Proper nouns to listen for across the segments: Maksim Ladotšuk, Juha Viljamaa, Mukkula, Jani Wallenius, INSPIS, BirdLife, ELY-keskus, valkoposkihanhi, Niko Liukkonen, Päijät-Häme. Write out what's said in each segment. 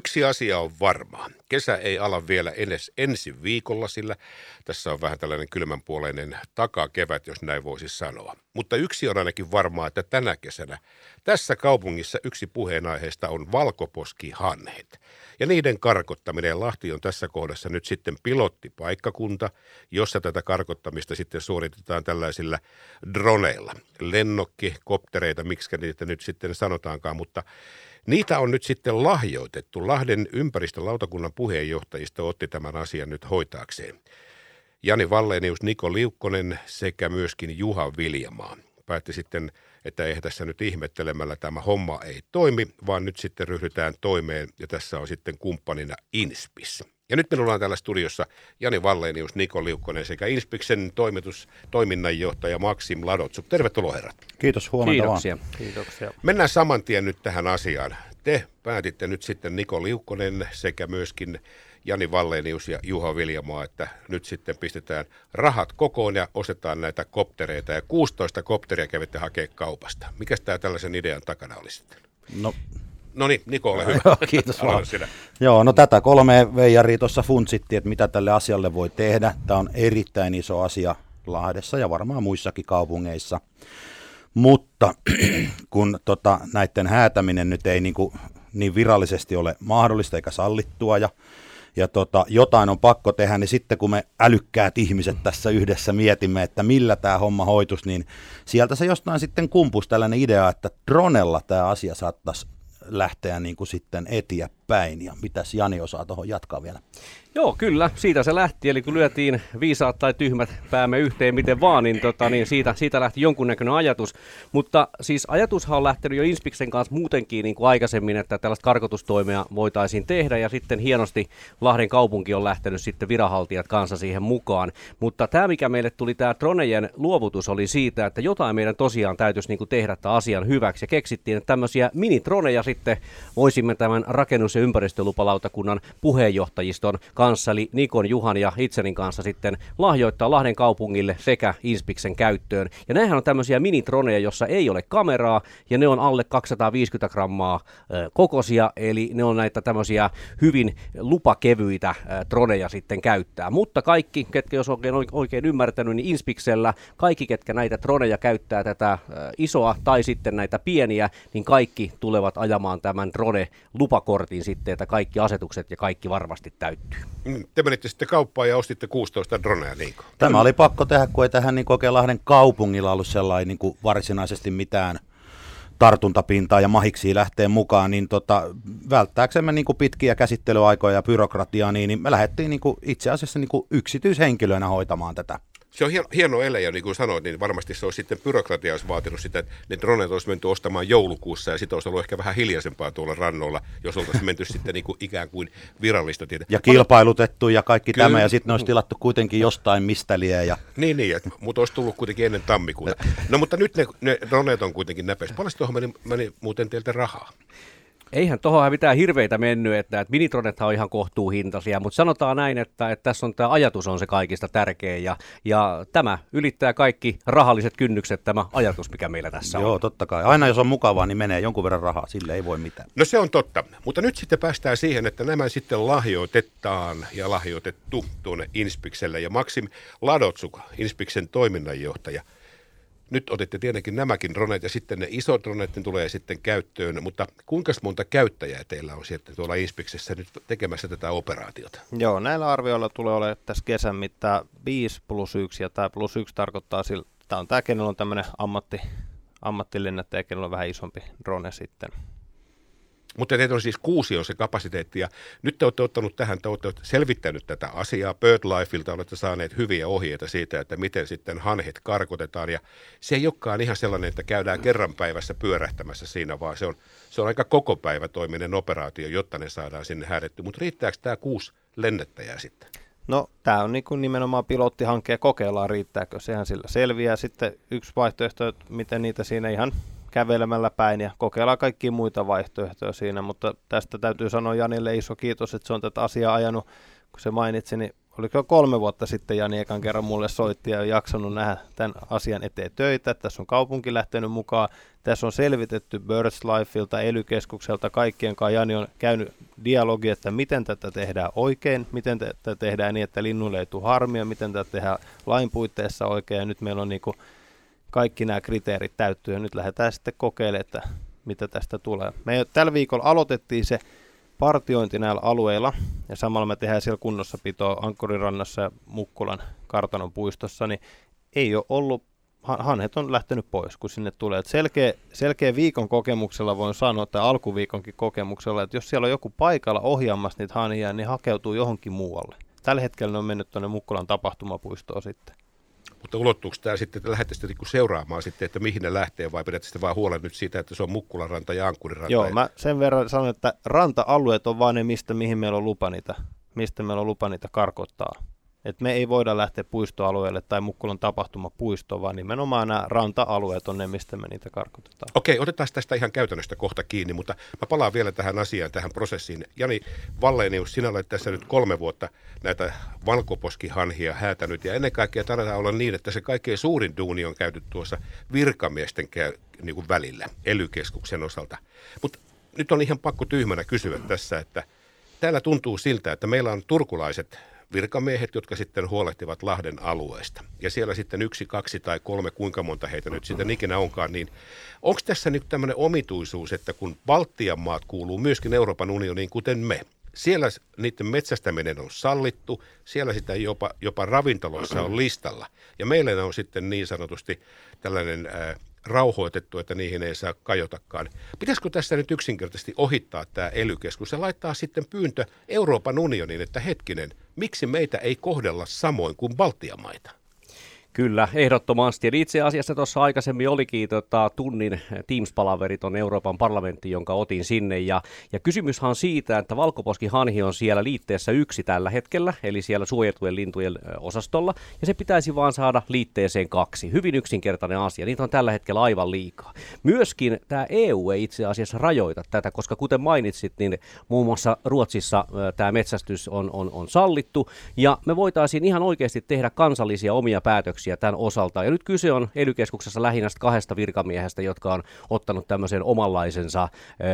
Yksi asia on varmaa. Kesä ei ala vielä edes ensi viikolla, sillä tässä on vähän tällainen kylmänpuoleinen takakevät, jos näin voisi sanoa. Mutta yksi on ainakin varmaa, että tänä kesänä tässä kaupungissa yksi puheenaiheista on valkoposkihanhet. Ja niiden karkottaminen. Lahti on tässä kohdassa nyt sitten pilottipaikkakunta, jossa tätä karkottamista sitten suoritetaan tällaisilla droneilla. Lennokkikoptereita, miksi niitä nyt sitten sanotaankaan, mutta niitä on nyt sitten lahjoitettu. Lahden ympäristölautakunnan puheenjohtajista otti tämän asian nyt hoitaakseen. Jani Wallenius, Niko Liukkonen sekä myöskin Juha Viljamaa päätti sitten, että eihän tässä nyt ihmettelemällä tämä homma ei toimi, vaan nyt sitten ryhdytään toimeen ja tässä on sitten kumppanina INSPIS. Ja nyt minulla on täällä studiossa Jani Wallenius, Niko Liukkonen sekä INSPIKsen toiminnanjohtaja Maksim Ladotšuk. Tervetuloa herrat. Kiitos, huomenta vaan. Kiitoksia. Mennään saman tien nyt tähän asiaan. Te päätitte nyt sitten Niko Liukkonen sekä myöskin Jani Wallenius ja Juha Viljamaa, että nyt sitten pistetään rahat kokoon ja ostetaan näitä koptereita. Ja 16 kopteria kävitte hakemaan kaupasta. Mikäs tämä tällaisen idean takana oli sitten? No niin, Niko, ole hyvä. Kiitos vaan. Joo, no tätä 3 veijaria tuossa funtsittiin, että mitä tälle asialle voi tehdä. Tämä on erittäin iso asia Lahdessa ja varmaan muissakin kaupungeissa. Mutta kun näiden häätäminen nyt ei niin virallisesti ole mahdollista eikä sallittua ja jotain on pakko tehdä, niin sitten kun me älykkäät ihmiset tässä yhdessä mietimme, että millä tämä homma hoitus, niin sieltä se jostain sitten kumpusi tällainen idea, että dronella tämä asia saattaisi lähteä sitten eteenpäin. Ja mitäs Jani osaa tuohon jatkaa vielä? Joo, kyllä. Siitä se lähti. Eli kun lyötiin viisaat tai tyhmät päämme yhteen miten vaan, niin, siitä lähti jonkunnäköinen ajatus. Mutta siis ajatushan on lähtenyt jo INSPIKsen kanssa muutenkin niin kuin aikaisemmin, että tällaista karkotustoimea voitaisiin tehdä. Ja sitten hienosti Lahden kaupunki on lähtenyt sitten viranhaltijat kanssa siihen mukaan. Mutta tämä, mikä meille tuli, tämä dronejen luovutus oli siitä, että jotain meidän tosiaan täytyisi niin kuin tehdä tämän asian hyväksi. Ja keksittiin, että tämmöisiä minitroneja sitten voisimme tämän rakennus- ja ympäristölupalautakunnan puheenjohtajiston kanssa, eli Nikon, Juhan ja itsenin kanssa sitten lahjoittaa Lahden kaupungille sekä INSPIKsen käyttöön. Ja nämähän on tämmöisiä minitroneja, jossa ei ole kameraa, ja ne on alle 250 grammaa kokoisia, eli ne on näitä tämmöisiä hyvin lupakevyitä droneja sitten käyttää. Mutta kaikki, ketkä jos oikein ymmärtänyt, niin INSPIKsellä kaikki, ketkä näitä droneja käyttää tätä isoa tai sitten näitä pieniä, niin kaikki tulevat ajamaan tämän drone-lupakortin sitten, että kaikki asetukset ja kaikki varmasti täyttyy. Te menitte sitten kauppaan ja ostitte 16 dronea, Niko. Tämä oli pakko tehdä, kun ei tähän oikein Lahden kaupungilla ollut sellainen varsinaisesti mitään tartuntapintaa ja mahiksi lähtee mukaan, niin välttääksemme pitkiä käsittelyaikoja ja byrokratiaa, niin me lähdettiin itse asiassa yksityishenkilöinä hoitamaan tätä. Se on hieno ele, ja niin kuin sanoit, niin varmasti se olisi sitten byrokratia olisi vaatinut sitä, että ne droneet olisi menty ostamaan joulukuussa, ja sitten olisi ollut ehkä vähän hiljaisempaa tuolla rannolla, jos oltaisiin menty sitten ikään kuin virallista tietä. Ja kilpailutettu ja kaikki tämä, ja sitten ne olisi tilattu kuitenkin jostain mistä lie. Ja Niin, mutta olisi tullut kuitenkin ennen tammikuuta. No mutta nyt ne droneet on kuitenkin näpeissä. Paljon tuohon meni muuten teiltä rahaa? Eihän tuohon mitään hirveitä mennyt, että minitronethan on ihan kohtuuhintaisia, mutta sanotaan näin, että tässä on tämä ajatus on se kaikista tärkeä ja tämä ylittää kaikki rahalliset kynnykset, tämä ajatus, mikä meillä tässä on. Joo, totta kai. Aina jos on mukavaa, niin menee jonkun verran rahaa, sille ei voi mitään. No se on totta, mutta nyt sitten päästään siihen, että nämä sitten lahjoitettu tuonne INSPIKselle ja Maksim Ladotšuk, INSPIKsen toiminnanjohtaja. Nyt otitte tietenkin nämäkin droneet ja sitten ne isot droneet tulee sitten käyttöön, mutta kuinka monta käyttäjää teillä on sitten tuolla INSPIKsessä nyt tekemässä tätä operaatiota? Joo, näillä arvioilla tulee olemaan tässä kesän mittaan 5+1 ja tämä +1 tarkoittaa sillä, tämä on tämä, kenellä on tämmöinen ammattilennättäjä, kenellä on vähän isompi drone sitten. Mutta teitä on siis 6 on se kapasiteetti ja nyt te olette ottanut tähän, te olette selvittänyt tätä asiaa. BirdLifelta olette saaneet hyviä ohjeita siitä, että miten sitten hanhet karkotetaan ja se ei olekaan ihan sellainen, että käydään kerran päivässä pyörähtämässä siinä, vaan se on aika koko päivä toiminen operaatio, jotta ne saadaan sinne häädetty. Mutta riittääkö tämä 6 lennättäjää sitten? No tämä on nimenomaan pilottihanke ja kokeillaan riittääkö, sehän sillä selviää. Sitten yksi vaihtoehto, että miten niitä siinä ihan kävelemällä päin ja kokeillaan kaikkia muita vaihtoehtoja siinä, mutta tästä täytyy sanoa Janille iso kiitos, että se on tätä asiaa ajanut, kun se mainitsi, niin oliko 3 vuotta sitten Jani ekan kerran mulle soitti ja on jaksanut nähdä tämän asian eteen töitä. Tässä on kaupunki lähtenyt mukaan. Tässä on selvitetty BirdLifelta, ELY-keskukselta kaikkien kanssa. Jani on käynyt dialogia, että miten tätä tehdään oikein, miten tätä tehdään niin, että linnuille ei tule harmia, miten tätä tehdään lain puitteissa oikein. Ja nyt meillä on niin kuin kaikki nämä kriteerit täyttyy ja nyt lähdetään sitten kokeilemaan, että mitä tästä tulee. Me tällä viikolla aloitettiin se partiointi näillä alueilla ja samalla me tehdään siellä kunnossapitoa Ankkurirannassa ja Mukkulan kartanon puistossa, niin ei ole ollut, hanhet on lähtenyt pois, kun sinne tulee. Et selkeä viikon kokemuksella voin sanoa, että alkuviikonkin kokemuksella, että jos siellä on joku paikalla ohjaamassa niitä hanhia, niin hakeutuu johonkin muualle. Tällä hetkellä ne on mennyt tuonne Mukkulan tapahtumapuistoon sitten. Mutta ulottuuko tämä sitten, että lähdette sitten seuraamaan sitten, että mihin ne lähtee, vai pidätte sitten vaan huolen nyt siitä, että se on Mukkulan ranta ja Ankkurin ranta? Joo, mä sen verran sanon, että ranta-alueet on vaan ne, mistä meillä on lupa niitä karkottaa. Et me ei voida lähteä puistoalueelle tai Mukkulan tapahtumapuistoon, vaan nimenomaan nämä ranta-alueet on ne, mistä me niitä karkotetaan. Okei, otetaan tästä ihan käytännöstä kohta kiinni, mutta mä palaan vielä tähän asiaan, tähän prosessiin. Jani Wallenius, sinä olet tässä nyt 3 vuotta näitä valkoposkihanhia häätänyt, ja ennen kaikkea tarvitaan olla niin, että se kaikkein suurin duuni on käyty tuossa virkamiesten niin välillä, ELY-keskuksen osalta. Mutta nyt on ihan pakko tyhmänä kysyä tässä, että täällä tuntuu siltä, että meillä on turkulaiset virkamiehet, jotka sitten huolehtivat Lahden alueesta. Ja siellä sitten 1, 2 tai 3, kuinka monta heitä nyt sitten ikinä onkaan, niin onko tässä nyt tämmöinen omituisuus, että kun Baltian maat kuuluu myöskin Euroopan unioniin, kuten me, siellä niiden metsästäminen on sallittu, siellä sitä jopa ravintoloissa on listalla. Ja meillä on sitten niin sanotusti tällainen rauhoitettu, että niihin ei saa kajotakaan. Pitäisikö tässä nyt yksinkertaisesti ohittaa tämä ELY-keskus ja laittaa sitten pyyntö Euroopan unioniin, että hetkinen, miksi meitä ei kohdella samoin kuin Baltian maita? Kyllä, ehdottomasti. Eli itse asiassa tuossa aikaisemmin olikin tunnin Teams-palaveri tuon Euroopan parlamenttiin, jonka otin sinne. Ja kysymyshän on siitä, että valkoposkihanhi on siellä liitteessä 1 tällä hetkellä, eli siellä suojeltujen lintujen osastolla, ja se pitäisi vaan saada liitteeseen 2. Hyvin yksinkertainen asia. Niitä on tällä hetkellä aivan liikaa. Myöskin tämä EU ei itse asiassa rajoita tätä, koska kuten mainitsit, niin muun muassa Ruotsissa tämä metsästys on sallittu, ja me voitaisiin ihan oikeasti tehdä kansallisia omia päätöksiä tämän osalta. Ja nyt kyse on ELY-keskuksessa lähinnä 2 virkamiehestä, jotka on ottanut tämmöisen omanlaisensa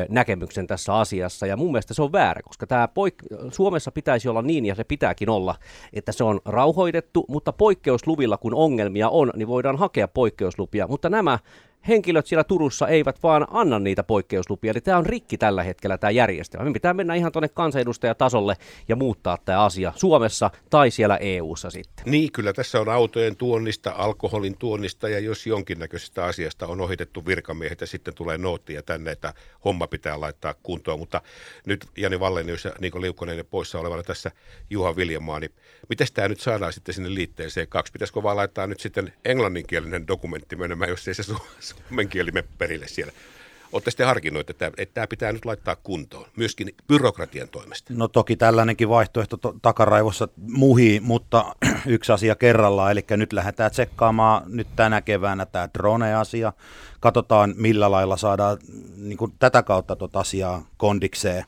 näkemyksen tässä asiassa. Ja mun mielestä se on väärä, koska tämä Suomessa pitäisi olla niin, ja se pitääkin olla, että se on rauhoitettu, mutta poikkeusluvilla, kun ongelmia on, niin voidaan hakea poikkeuslupia. Mutta nämä henkilöt siellä Turussa eivät vaan anna niitä poikkeuslupia, eli tämä on rikki tällä hetkellä tämä järjestelmä. Me pitää mennä ihan tuonne kansanedustajatasolle ja muuttaa tämä asia Suomessa tai siellä EU:ssa sitten. Niin, kyllä tässä on autojen tuonnista, alkoholin tuonnista ja jos jonkinnäköisestä asiasta on ohitettu virkamiehet ja sitten tulee noottia tänne, että homma pitää laittaa kuntoon. Mutta nyt Jani Wallenius ja Niko Liukkonen ja poissa olevana tässä Juha Viljamaa, niin miten tämä nyt saadaan sitten sinne liitteeseen 2? Pitäisikö vaan laittaa nyt sitten englanninkielinen dokumentti menemään, jos ei se suomen kielimme perille siellä. Olette sitten harkinneet, että tämä pitää nyt laittaa kuntoon, myöskin byrokratian toimesta. No toki tällainenkin vaihtoehto takaraivossa muhii, mutta yksi asia kerrallaan. Eli nyt lähdetään tsekkaamaan nyt tänä keväänä tämä drone-asia. Katsotaan millä lailla saadaan niin kuin tätä kautta asiaa kondikseen.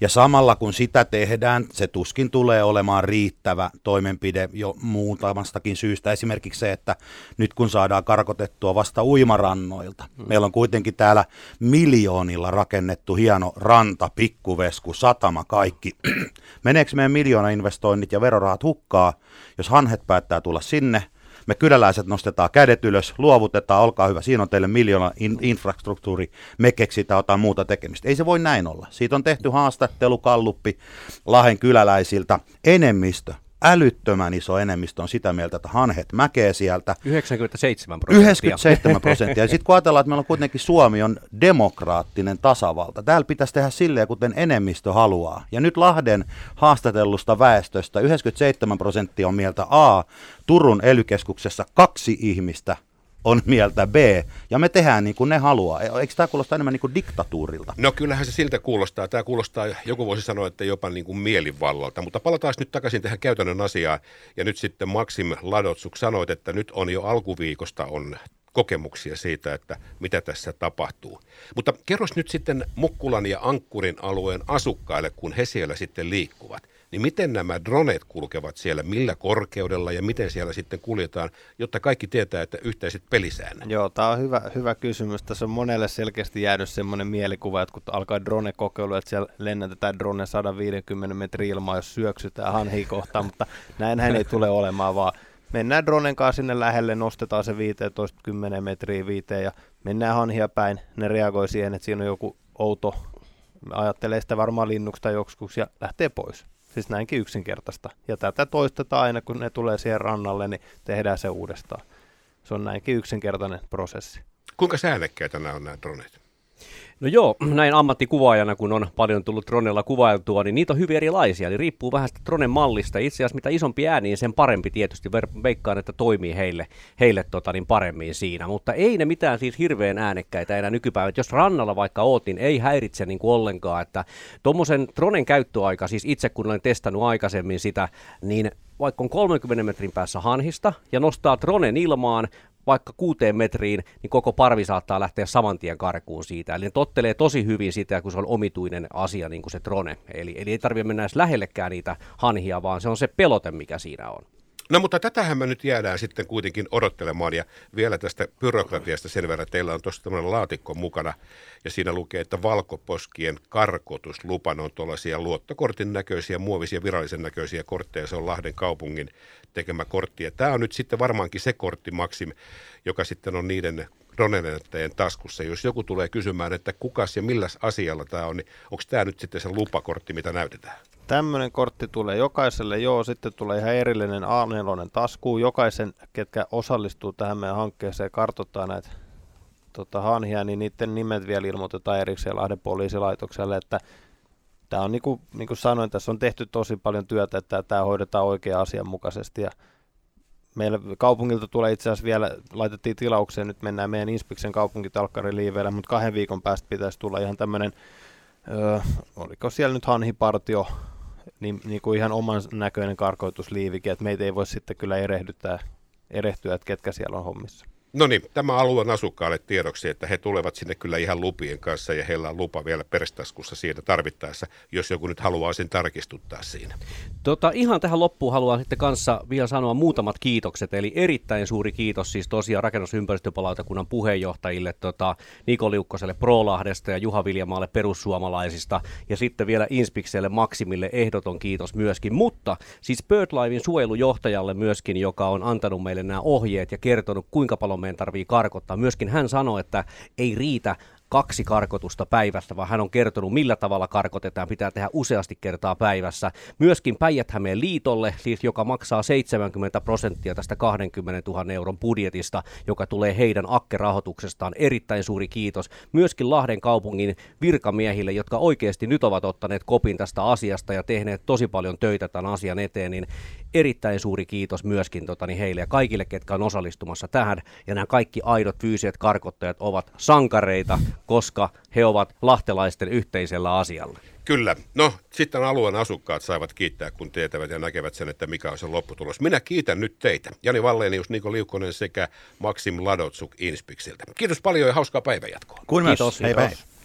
Ja samalla kun sitä tehdään, se tuskin tulee olemaan riittävä toimenpide jo muutamastakin syystä. Esimerkiksi se, että nyt kun saadaan karkotettua vasta uimarannoilta. Meillä on kuitenkin täällä miljoonilla rakennettu hieno ranta, pikkuvesku, satama, kaikki. Meneekö meidän miljoonainvestoinnit ja verorahat hukkaa, jos hanhet päättää tulla sinne? Me kyläläiset nostetaan kädet ylös, luovutetaan, olkaa hyvä, siinä on teille miljoona infrastruktuuri, me keksitään jotain muuta tekemistä. Ei se voi näin olla. Siitä on tehty haastattelu, kalluppi Lahden kyläläisiltä. Enemmistö, älyttömän iso enemmistö on sitä mieltä, että hanhet mäkee sieltä. 97%. Ja sitten kun ajatellaan, että meillä on kuitenkin Suomi on demokraattinen tasavalta. Täällä pitäisi tehdä silleen, kuten enemmistö haluaa. Ja nyt Lahden haastatellusta väestöstä 97% on mieltä A, Turun ELY-keskuksessa 2 ihmistä on mieltä B, ja me tehdään niin kuin ne haluaa. Eikö tämä kuulostaa enemmän niin kuin diktatuurilta? No kyllähän se siltä kuulostaa. Tämä kuulostaa, joku voisi sanoa, että jopa niin kuin mielivallalta, mutta palataan nyt takaisin tähän käytännön asiaan. Ja nyt sitten Maksim Ladotšuk sanoit, että nyt on jo alkuviikosta on kokemuksia siitä, että mitä tässä tapahtuu. Mutta kerros nyt sitten Mukkulan ja Ankkurin alueen asukkaille, kun he siellä sitten liikkuvat. niin miten nämä dronet kulkevat siellä, millä korkeudella ja miten siellä sitten kuljetaan, jotta kaikki tietää, että yhteiset pelisäännöt? Joo, tämä on hyvä kysymys. Tässä on monelle selkeästi jäänyt semmoinen mielikuva, että kun alkaa drone-kokeilu, että siellä lennätetään drone 150 metriä ilmaa, jos syöksytään hanhiin kohtaan, mutta näinhän ei tule olemaan, vaan mennään dronen kanssa sinne lähelle, nostetaan se 15-10 metriä viiteen ja mennään hanhia päin. Ne reagoi siihen, että siinä on joku outo, ajattelee sitä varmaan linnuksi tai joksikus ja lähtee pois. Siis näinkin yksinkertaista. Ja tätä toistetaan aina, kun ne tulee siihen rannalle, niin tehdään se uudestaan. Se on näinkin yksinkertainen prosessi. Kuinka säännekkäitä nämä on nämä droneet? No joo, näin ammattikuvaajana, kun on paljon tullut dronella kuvailtua, niin niitä on hyvin erilaisia. Eli riippuu vähän sitä dronen mallista. Itse asiassa mitä isompi ääni, niin sen parempi tietysti. Veikkaan, että toimii heille paremmin siinä. Mutta ei ne mitään siis hirveän äänekkäitä enää nykypäivänä. Jos rannalla vaikka oot, niin ei häiritse niin kuin ollenkaan. Että tuommoisen dronen käyttöaika, siis itse kun olen testannut aikaisemmin sitä, niin vaikka on 30 metrin päässä hanhista ja nostaa dronen ilmaan, vaikka 6 metriin, niin koko parvi saattaa lähteä saman tien karkuun siitä. Eli ne tottelee tosi hyvin sitä, kun se on omituinen asia, niin kuin se drone. Eli ei tarvitse mennä edes lähellekään niitä hanhia, vaan se on se pelote, mikä siinä on. No mutta tätähän me nyt jäädään sitten kuitenkin odottelemaan, ja vielä tästä byrokratiasta sen verran, teillä on tuossa tämmöinen laatikko mukana, ja siinä lukee, että valkoposkien karkotuslupa, on tuollaisia luottokortin näköisiä, muovisia virallisen näköisiä kortteja, se on Lahden kaupungin tekemä kortti, ja tämä on nyt sitten varmaankin se kortti, Maksim, joka sitten on niiden dronelennättäjien taskussa. Jos joku tulee kysymään, että kukas ja milläs asialla tämä on, niin onko tämä nyt sitten se lupakortti, mitä näytetään? Tämmöinen kortti tulee jokaiselle, joo, sitten tulee ihan erillinen A4 taskuun. Jokaisen, ketkä osallistuu tähän meidän hankkeeseen ja kartoittaa näitä hanhia, niin niiden nimet vielä ilmoitetaan erikseen Lahden poliisilaitokselle, että tämä on niin kuin sanoin, tässä on tehty tosi paljon työtä, että tämä hoidetaan oikein asianmukaisesti ja meillä kaupungilta tulee itse asiassa vielä, laitettiin tilaukseen, nyt mennään meidän INSPIKsen kaupunkitalkkariliiveillä, mutta 2 viikon päästä pitäisi tulla ihan tämmöinen, oliko siellä nyt hanhipartio, niin kuin ihan oman näköinen karkoitusliivikin, että meitä ei voi sitten kyllä erehtyä, että ketkä siellä on hommissa. No niin, tämä alueen asukkaalle tiedoksi, että he tulevat sinne kyllä ihan lupien kanssa ja heillä on lupa vielä perstaskussa siitä tarvittaessa, jos joku nyt haluaa sen tarkistuttaa siinä. Ihan tähän loppuun haluan sitten kanssa vielä sanoa muutamat kiitokset, eli erittäin suuri kiitos siis tosiaan rakennusympäristöpalautakunnan puheenjohtajille Niko Liukkoselle Pro-Lahdesta ja Juha Viljamaalle perussuomalaisista ja sitten vielä INSPIKselle Maksimille ehdoton kiitos myöskin, mutta siis BirdLifen suojelujohtajalle myöskin, joka on antanut meille nämä ohjeet ja kertonut kuinka paljon meidän tarvii karkottaa. Myöskin hän sanoi, että ei riitä 2 karkotusta päivässä, vaan hän on kertonut, millä tavalla karkotetaan. Pitää tehdä useasti kertaa päivässä. Myöskin Päijät-Hämeen liitolle, siis joka maksaa 70% tästä 20 000 € budjetista, joka tulee heidän akkerahoituksestaan. Erittäin suuri kiitos. Myöskin Lahden kaupungin virkamiehille, jotka oikeasti nyt ovat ottaneet kopin tästä asiasta ja tehneet tosi paljon töitä tämän asian eteen, niin erittäin suuri kiitos myöskin heille ja kaikille, ketkä on osallistumassa tähän. Ja nämä kaikki aidot fyysiset karkottajat ovat sankareita, koska he ovat lahtelaisten yhteisellä asialla. Kyllä. No, sitten alueen asukkaat saivat kiittää, kun tietävät ja näkevät sen, että mikä on se lopputulos. Minä kiitän nyt teitä, Jani Wallenius, Niko Liukkonen sekä Maksim Ladotšuk INSPIKsiltä. Kiitos paljon ja hauskaa päivänjatkoa. Kiitos. Hei.